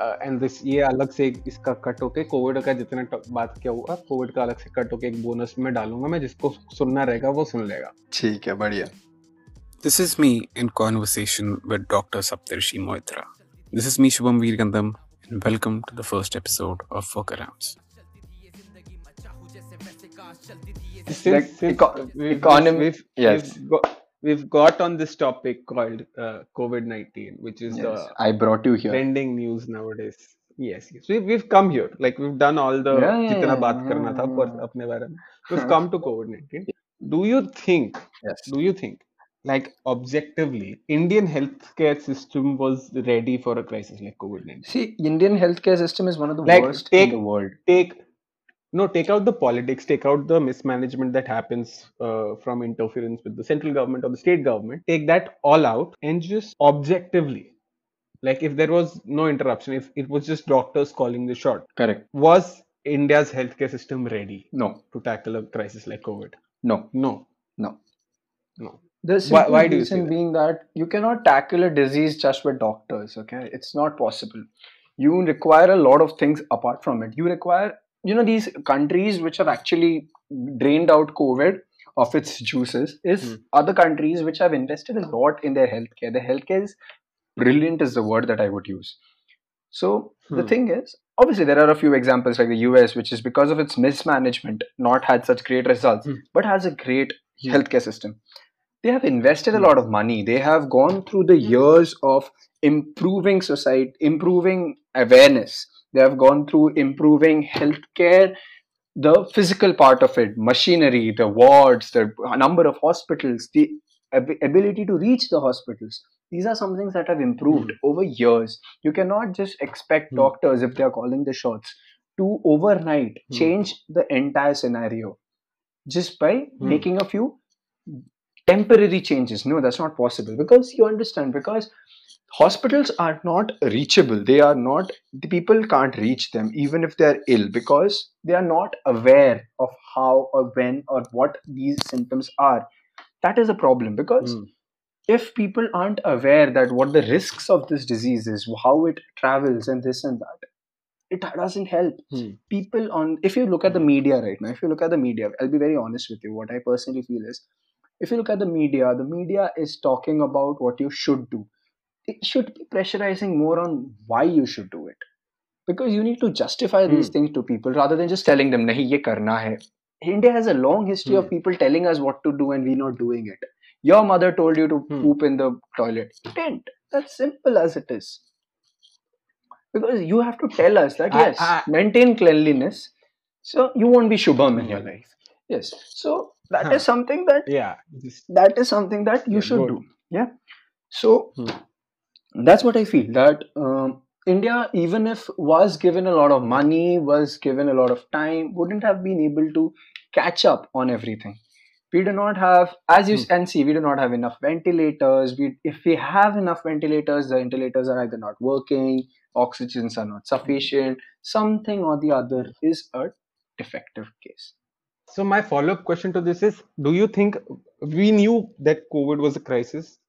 And this ये अलग से इसका कट होके कोविड का जितना बात किया हुआ कोविड का अलग से कट होके एक बोनस में डालूंगा मैं, जिसको सुनना रहेगा वो सुन लेगा। ठीक है, बढ़िया। This is me in conversation with Dr. Saptarshi Moitra. This is me, Shubham Veer Gandham, and welcome to the first episode of Workarounds. We've got on this topic called COVID-19, which is I brought you here. Trending news nowadays. Yes. We've come here. Like we've done all the jitna baat karna tha apne bare mein. We've come to COVID-19. Do you think? Like objectively, Indian healthcare system was ready for a crisis like COVID-19. See, Indian healthcare system is one of the worst in the world. Take out the politics, take out the mismanagement that happens from interference with the central government or the state government. Take that all out and just objectively, like if there was no interruption, if it was just doctors calling the shot. Correct. Was India's healthcare system ready? No. To tackle a crisis like COVID? No. The simple reason being that you cannot tackle a disease just with doctors, okay? It's not possible. You require a lot of things apart from it. You require, these countries which have actually drained out COVID of its juices is other countries which have invested a lot in their healthcare. Their healthcare is brilliant is the word that I would use. So the thing is, obviously there are a few examples like the US, which is because of its mismanagement, not had such great results, but has a great healthcare system. They have invested a lot of money. They have gone through the years of improving society, improving awareness. They have gone through improving healthcare, the physical part of it, machinery, the wards, the number of hospitals, the ability to reach the hospitals. These are some things that have improved over years. You cannot just expect doctors, if they are calling the shots, to overnight change the entire scenario just by making a few temporary changes. No, that's not possible, because you understand, because hospitals are not reachable. The people can't reach them even if they're ill, because they are not aware of how or when or what these symptoms are. That is a problem, because if people aren't aware that what the risks of this disease is, how it travels and this and that, it doesn't help. People on, if you look at the media right now, I'll be very honest with you, what I personally feel is, if you look at the media is talking about what you should do. It should be pressurizing more on why you should do it. Because you need to justify these things to people rather than just telling them, nahi, ye karna hai. India has a long history of people telling us what to do and we're not doing it. Your mother told you to poop in the toilet. You didn't. That's simple as it is. Because you have to tell us that, maintain cleanliness. So you won't be Shubham in your life. Yes. So that is something that you should do. Yeah. So that's what I feel, that India, even if was given a lot of money, was given a lot of time, wouldn't have been able to catch up on everything. We do not have, as you can see, we do not have enough ventilators. If we have enough ventilators, the ventilators are either not working, oxygens are not sufficient, something or the other is a defective case. So my follow-up question to this is, do you think we knew that COVID was a crisis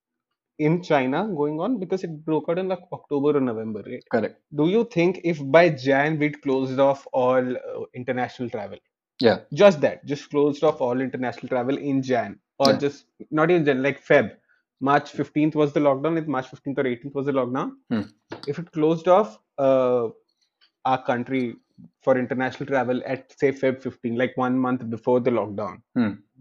in China going on, because it broke out in like October or November, right? Correct. Do you think if by Jan we'd closed off all international travel? Yeah. Just that, just closed off all international travel in Jan, or just not even Jan, like Feb. March 15th was the lockdown. If March 15th or 18th was the lockdown, if it closed off our country for international travel at say Feb 15, like 1 month before the lockdown,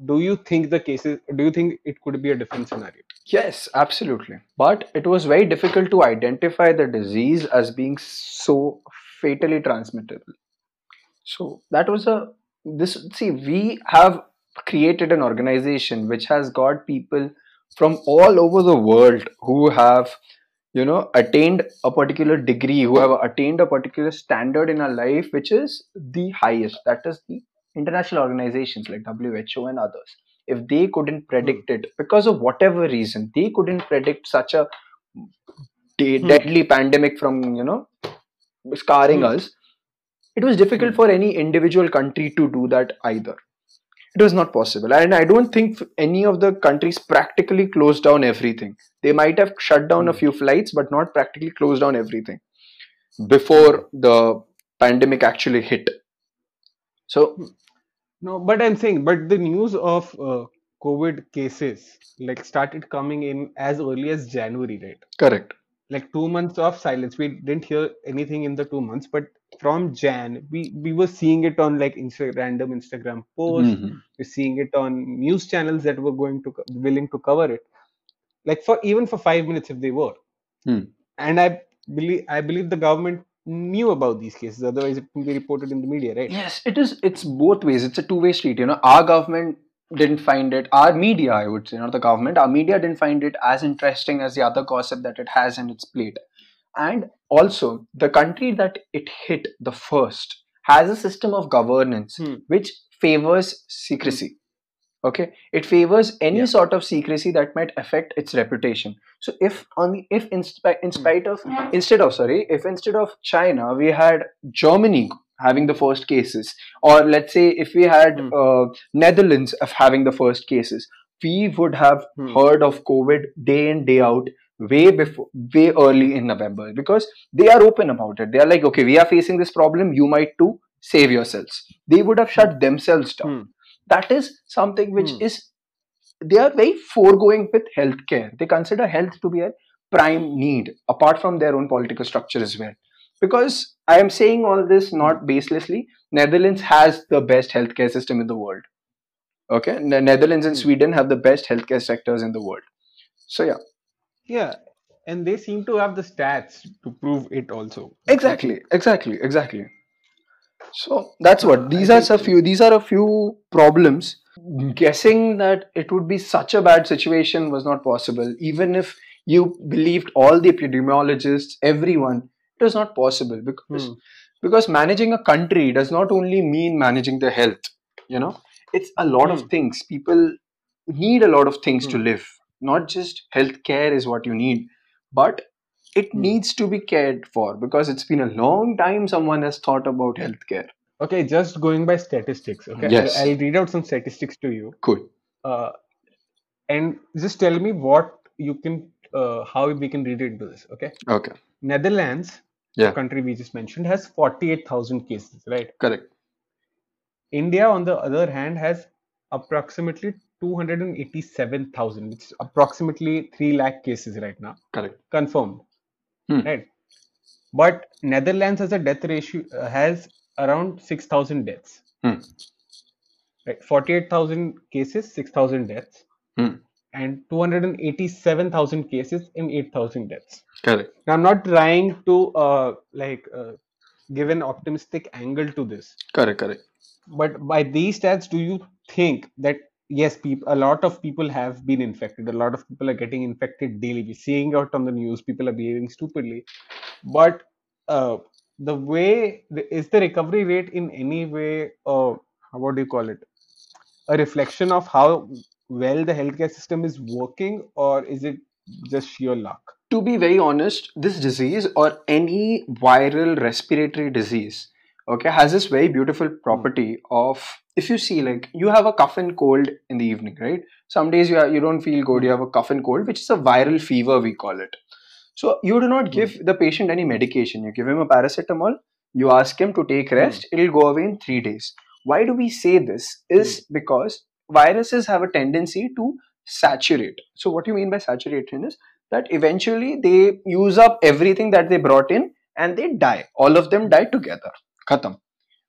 do you think it could be a different scenario? Yes, absolutely. But it was very difficult to identify the disease as being so fatally transmittable. So that was we have created an organization which has got people from all over the world who have attained a particular degree, who have attained a particular standard in our life, which is the highest. That is the international organizations like WHO and others. If they couldn't predict it, because of whatever reason, they couldn't predict such a deadly pandemic from, scarring us. It was difficult for any individual country to do that either. It was not possible. And I don't think any of the countries practically closed down everything. They might have shut down a few flights, but not practically closed down everything. before the pandemic actually hit. So no, but I'm saying, but the news of COVID cases like started coming in as early as January, right? Correct. Like 2 months of silence. We didn't hear anything in the 2 months, but from Jan, we were seeing it on like random Instagram posts. Mm-hmm. We're seeing it on news channels that were willing to cover it, like even for 5 minutes if they were. Mm. And I believe the government knew about these cases, otherwise it will be reported in the media, right? Yes, it is. It's both ways. It's a two-way street. You know, our government didn't find it, our media, I would say, not the government, our media didn't find it as interesting as the other gossip that it has in its plate. And also, the country that it hit the first has a system of governance which favors secrecy. Okay, it favors any sort of secrecy that might affect its reputation. So, if instead of China, we had Germany having the first cases, or let's say if we had Netherlands of having the first cases, we would have heard of COVID day in, day out, way early in November, because they are open about it. They are like, okay, we are facing this problem, you might too, save yourselves. They would have shut themselves down. That is something which they are very foregoing with healthcare. They consider health to be a prime need, apart from their own political structure as well. Because I am saying all this not baselessly, Netherlands has the best healthcare system in the world. Okay, Netherlands and Sweden have the best healthcare sectors in the world. So yeah. Yeah, and they seem to have the stats to prove it also. Exactly. So that's what these are a few problems. Guessing that it would be such a bad situation was not possible. Even if you believed all the epidemiologists, everyone, it was not possible, because managing a country does not only mean managing their health. You know, it's a lot of things. People need a lot of things to live. Not just healthcare is what you need, but it needs to be cared for, because it's been a long time someone has thought about healthcare. Okay, just going by statistics. Okay, yes. I'll read out some statistics to you. Cool. And just tell me what you can, how we can relate to this. Okay. Okay. Netherlands, the country we just mentioned, has 48,000 cases, right? Correct. India, on the other hand, has approximately 287,000, which is approximately 3 lakh cases right now. Correct. Confirmed. Right, but Netherlands has a death ratio, has around 6,000 deaths. Right, 48,000 cases, 6,000 deaths, and 287,000 cases and 8,000 deaths. Correct. Now, I'm not trying to give an optimistic angle to this. Correct. But by these stats, do you think that yes, a lot of people have been infected. A lot of people are getting infected daily. We're seeing out on the news, people are behaving stupidly. But the recovery rate in any way, what do you call it? A reflection of how well the healthcare system is working, or is it just sheer luck? To be very honest, this disease or any viral respiratory disease, okay, has this very beautiful property of, if you see, like, you have a cough and cold in the evening, right? Some days you don't feel good, you have a cough and cold, which is a viral fever, we call it. So you do not give the patient any medication. You give him a paracetamol, you ask him to take rest, it will go away in 3 days. Why do we say this? Is because viruses have a tendency to saturate. So what you mean by saturation is that eventually they use up everything that they brought in and they die. All of them die together. Khatam.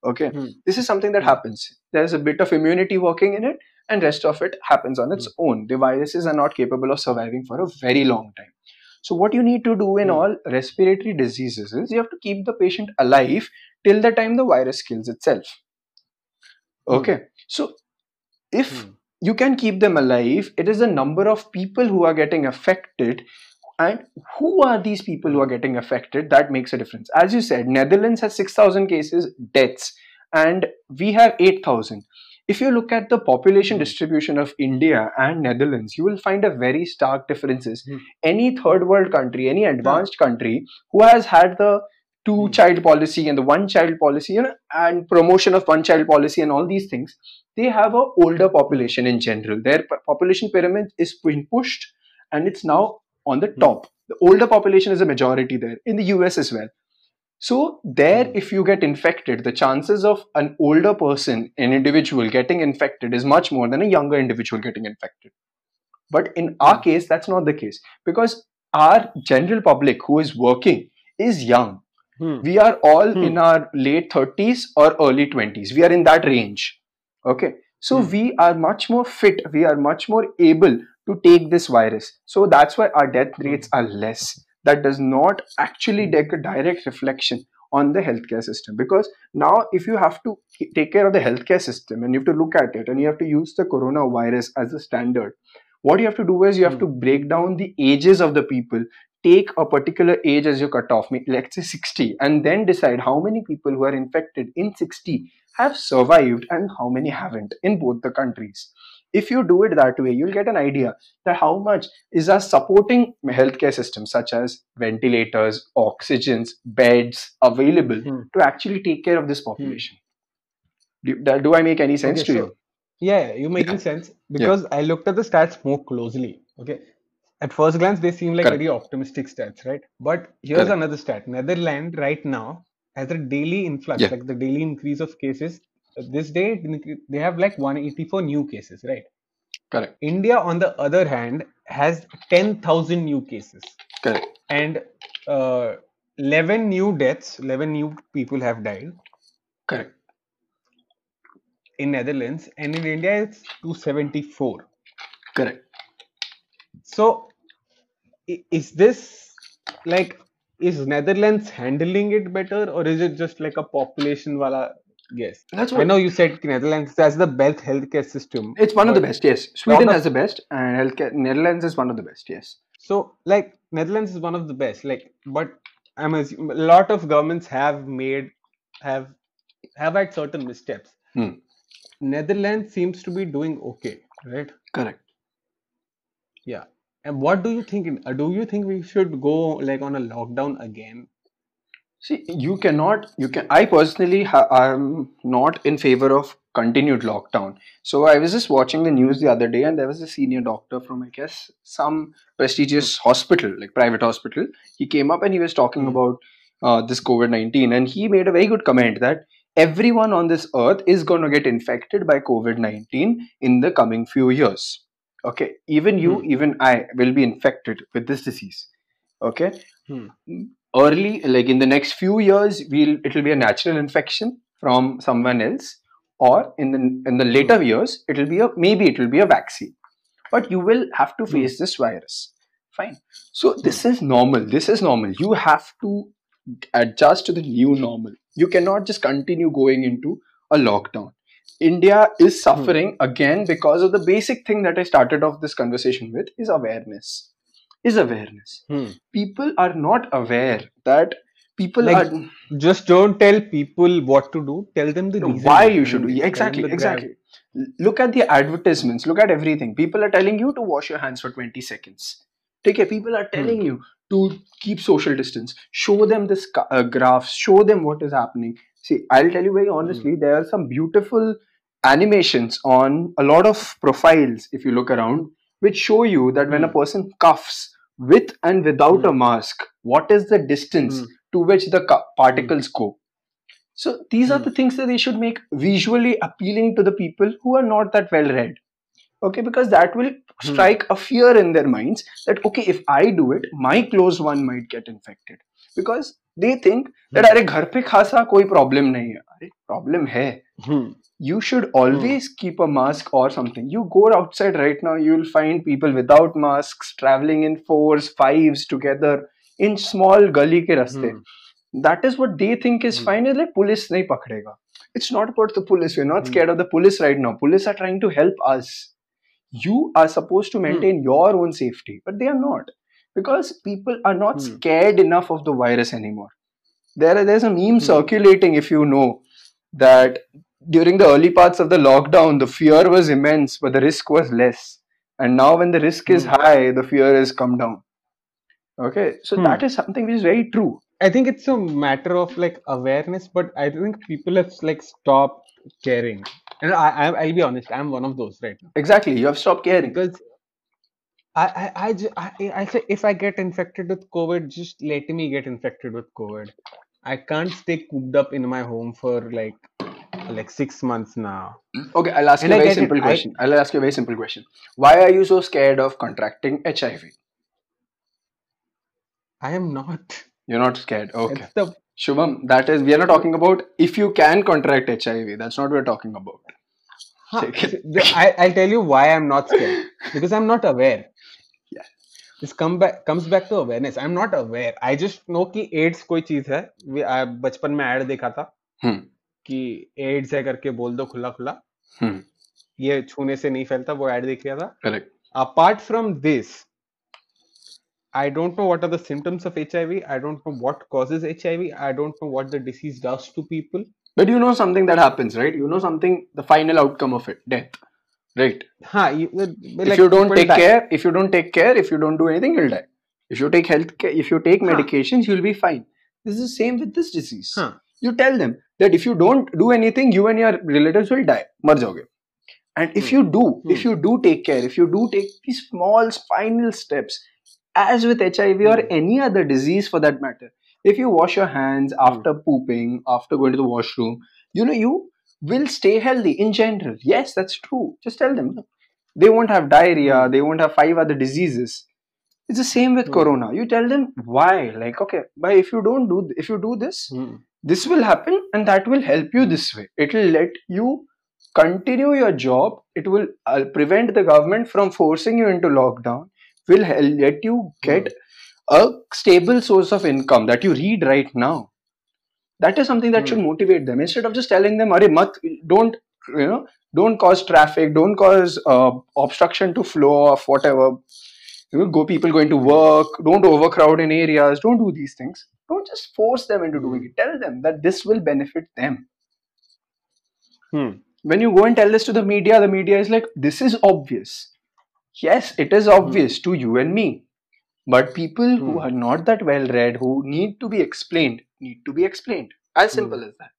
Okay, this is something that happens. There's a bit of immunity working in it and rest of it happens on its own. The viruses are not capable of surviving for a very long time. So what you need to do in all respiratory diseases is you have to keep the patient alive till the time the virus kills itself. Okay, so if you can keep them alive, it is the number of people who are getting affected. And who are these people who are getting affected? That makes a difference. As you said, Netherlands has 6,000 cases, deaths, and we have 8,000. If you look at the population distribution of India and Netherlands, you will find a very stark differences. Any third world country, any advanced country who has had the two-child policy and the one-child policy, you know, and promotion of one-child policy and all these things, they have an older population in general. Their population pyramid is being pushed and it's now on the top. The older population is a majority there, in the US as well. So there, if you get infected, the chances of an older person, an individual getting infected is much more than a younger individual getting infected. But in our case, that's not the case, because our general public who is working is young. We are all in our late 30s or early 20s. We are in that range. Okay. So we are much more fit. We are much more able to take this virus. So that's why our death rates are less. That does not actually take a direct reflection on the healthcare system, because now if you have to take care of the healthcare system and you have to look at it and you have to use the coronavirus as a standard, what you have to do is you have to break down the ages of the people, take a particular age as your cutoff, let's say 60, and then decide how many people who are infected in 60 have survived and how many haven't in both the countries. If you do it that way, you'll get an idea that how much is our supporting healthcare system, such as ventilators, oxygens, beds available to actually take care of this population. Do I make any sense to you? Yeah, you're making sense, because I looked at the stats more closely. Okay. At first glance, they seem like very optimistic stats, right? But here's another stat. Netherlands right now has a daily influx, like the daily increase of cases. This day, they have like 184 new cases, right? Correct. India, on the other hand, has 10,000 new cases. Correct. And 11 new deaths, 11 new people have died. Correct. In Netherlands, and in India, it's 274. Correct. So, is this like, is Netherlands handling it better, or is it just like a population wala? Yes, that's what I know. You said Netherlands has the best healthcare system. It's one of the best. Yes, Sweden has the best, and healthcare Netherlands is one of the best. Yes. So, like, Netherlands is one of the best. Like, but I'm assuming a lot of governments have made have had certain missteps. Netherlands seems to be doing okay, right? Correct. Yeah. And what do you think? Do you think we should go like on a lockdown again? See, you cannot, I personally am not in favor of continued lockdown. So I was just watching the news the other day, and there was a senior doctor from, I guess, some prestigious hospital, like private hospital. He came up and he was talking about this COVID-19, and he made a very good comment that everyone on this earth is going to get infected by COVID-19 in the coming few years. Okay. Even you, even I will be infected with this disease. Okay. Early, like in the next few years, it'll be a natural infection from someone else, or in the later years, maybe it'll be a vaccine. But you will have to face this virus. Fine. So this is normal. This is normal. You have to adjust to the new normal. You cannot just continue going into a lockdown. India is suffering again because of the basic thing that I started off this conversation with, is awareness. People are not aware that people are... Just don't tell people what to do. Tell them the reason why you should do. Exactly. Look at the advertisements. Look at everything. People are telling you to wash your hands for 20 seconds. Okay, people are telling you to keep social distance. Show them this graphs. Show them what is happening. See, I'll tell you very honestly, there are some beautiful animations on a lot of profiles, if you look around, which show you that when a person coughs with and without a mask, what is the distance to which the particles go. So these are the things that they should make visually appealing to the people who are not that well read. Okay, because that will strike a fear in their minds that, okay, if I do it, my close one might get infected. Because they think that, अरे घर पे खासा कोई problem नहीं है. अरे problem है. You should always keep a mask or something. You go outside right now, you'll find people without masks, traveling in 4s, 5s together in small gully ke raste. That is what they think is fine. It's like police nahi pakdega. It's not about the police. We're not scared of the police right now. Police are trying to help us. You are supposed to maintain your own safety, but they are not, because people are not scared enough of the virus anymore. There's a meme circulating, if you know, that during the early parts of the lockdown, the fear was immense, but the risk was less. And now when the risk is high, the fear has come down. Okay. So that is something which is very true. I think it's a matter of like awareness, but I think people have like stopped caring. And I'll be honest, I'm one of those right now. Exactly. You have stopped caring. Because I say, if I get infected with COVID, just let me get infected with COVID. I can't stay cooped up in my home for like 6 months now. Okay, I'll ask you a very simple question. Why are you so scared of contracting HIV? I am not. You're not scared. Okay. Shubham, that is, we are not talking about if you can contract HIV. That's not what we're talking about. Huh. I'll tell you why I'm not scared. Because I'm not aware. Yeah. This comes back to awareness. I'm not aware. I just know कि AIDS कोई चीज है. I बचपन में ad देखा था कि AIDS है करके बोल दो खुला खुला. ये छूने से नहीं फैलता. वो ad देख लिया था. Correct. Apart from this, I don't know what are the symptoms of HIV. I don't know what causes HIV. I don't know what the disease does to people. But you know something that happens, right? You know something, the final outcome of it, death, right? Haan, if you don't take care, if you don't do anything, you'll die. If you take health care, if you take medications, you'll be fine. This is the same with this disease. You tell them that if you don't do anything, you and your relatives will die. Mar jaoge. And if you do, if you do take care, if you do take these small final steps, as with HIV or any other disease for that matter, if you wash your hands after pooping, after going to the washroom, you know, you will stay healthy in general. Yes, that's true. Just tell them. They won't have diarrhea. They won't have 5 other diseases. It's the same with corona. You tell them why. Like, okay, but if you don't do, if you do this, this will happen and that will help you this way. It will let you continue your job. It will prevent the government from forcing you into lockdown. Will let you get a stable source of income that you read right now. That is something that should motivate them, instead of just telling them, "Arey, mat, don't, you know, don't cause traffic, don't cause obstruction to flow of whatever. You know, go people going to work, don't overcrowd in areas, don't do these things." Don't just force them into doing it. Tell them that this will benefit them. When you go and tell this to the media is like, "This is obvious." Yes, it is obvious to you and me, but people who are not that well read, who need to be explained, as simple as that.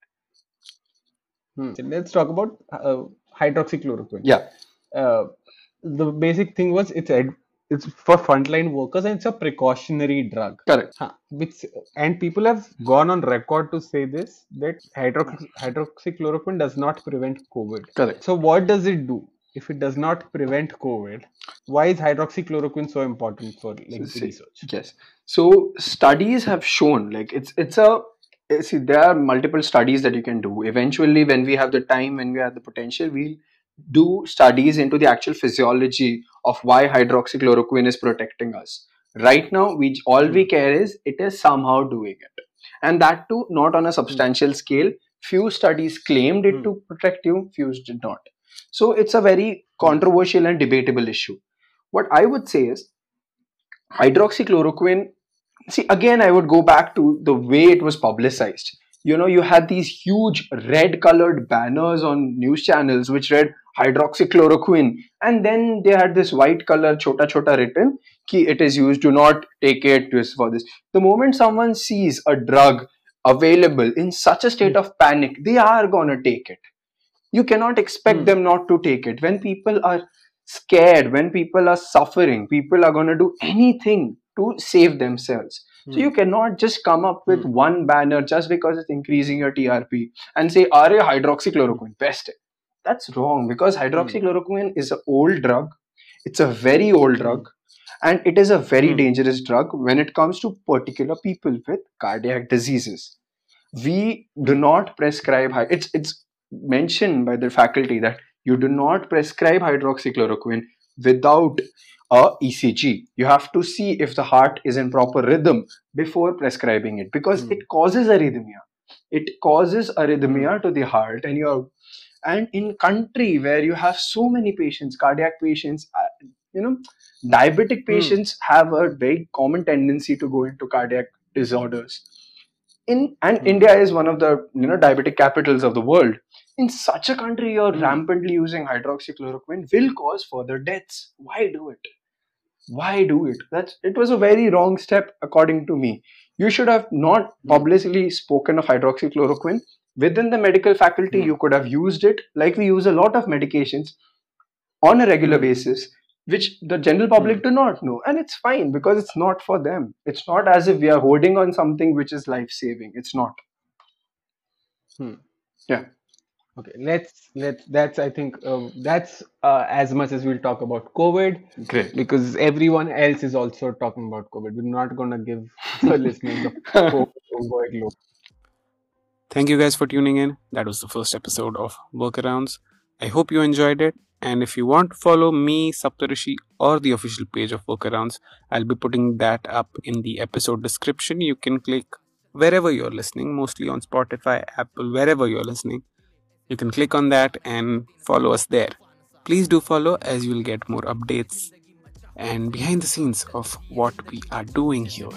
So let's talk about hydroxychloroquine. Yeah. The basic thing was it's for frontline workers and it's a precautionary drug. Correct. Which, and people have gone on record to say this, that hydroxychloroquine does not prevent COVID. Correct. So what does it do? If it does not prevent COVID, why is hydroxychloroquine so important for research? Yes. So studies have shown, like see, there are multiple studies that you can do. Eventually, when we have the time, when we have the potential, we'll do studies into the actual physiology of why hydroxychloroquine is protecting us. Right now, all we care is it is somehow doing it. And that too, not on a substantial scale. Few studies claimed it to protect you, few did not. So it's a very controversial and debatable issue. What I would say is hydroxychloroquine, see, again, I would go back to the way it was publicized. You know, you had these huge red colored banners on news channels which read hydroxychloroquine. And then they had this white color chota chota written, ki it is used, do not take it for this. The moment someone sees a drug available in such a state of panic, they are going to take it. You cannot expect them not to take it. When people are scared, when people are suffering, people are going to do anything to save themselves. So you cannot just come up with one banner just because it's increasing your TRP and say, "Arey, hydroxychloroquine, best." That's wrong, because hydroxychloroquine is an old drug. It's a very old drug and it is a very dangerous drug when it comes to particular people with cardiac diseases. We do not prescribe, it's mentioned by the faculty that you do not prescribe hydroxychloroquine without a ECG. You have to see if the heart is in proper rhythm before prescribing it, because it causes arrhythmia. It causes arrhythmia to the heart, and in country where you have so many patients, cardiac patients, you know, diabetic patients have a very common tendency to go into cardiac disorders. India is one of the, you know, diabetic capitals of the world. In such a country, you're rampantly using hydroxychloroquine will cause further deaths. Why do it? Why do it? It was a very wrong step, according to me. You should have not publicly spoken of hydroxychloroquine. Within the medical faculty, you could have used it, like we use a lot of medications on a regular basis. which the general public do not know. And it's fine because it's not for them. It's not as if we are holding on something which is life-saving. It's not. Yeah. Okay, that's I think that's as much as we'll talk about COVID. Great. Because everyone else is also talking about COVID. We're not going to give the listeners the COVID look. Thank you guys for tuning in. That was the first episode of Workarounds. I hope you enjoyed it. And if you want to follow me, Saptarshi, or the official page of Workarounds, I'll be putting that up in the episode description. You can click wherever you're listening, mostly on Spotify, Apple, wherever you're listening. You can click on that and follow us there. Please do follow, as you'll get more updates and behind the scenes of what we are doing here.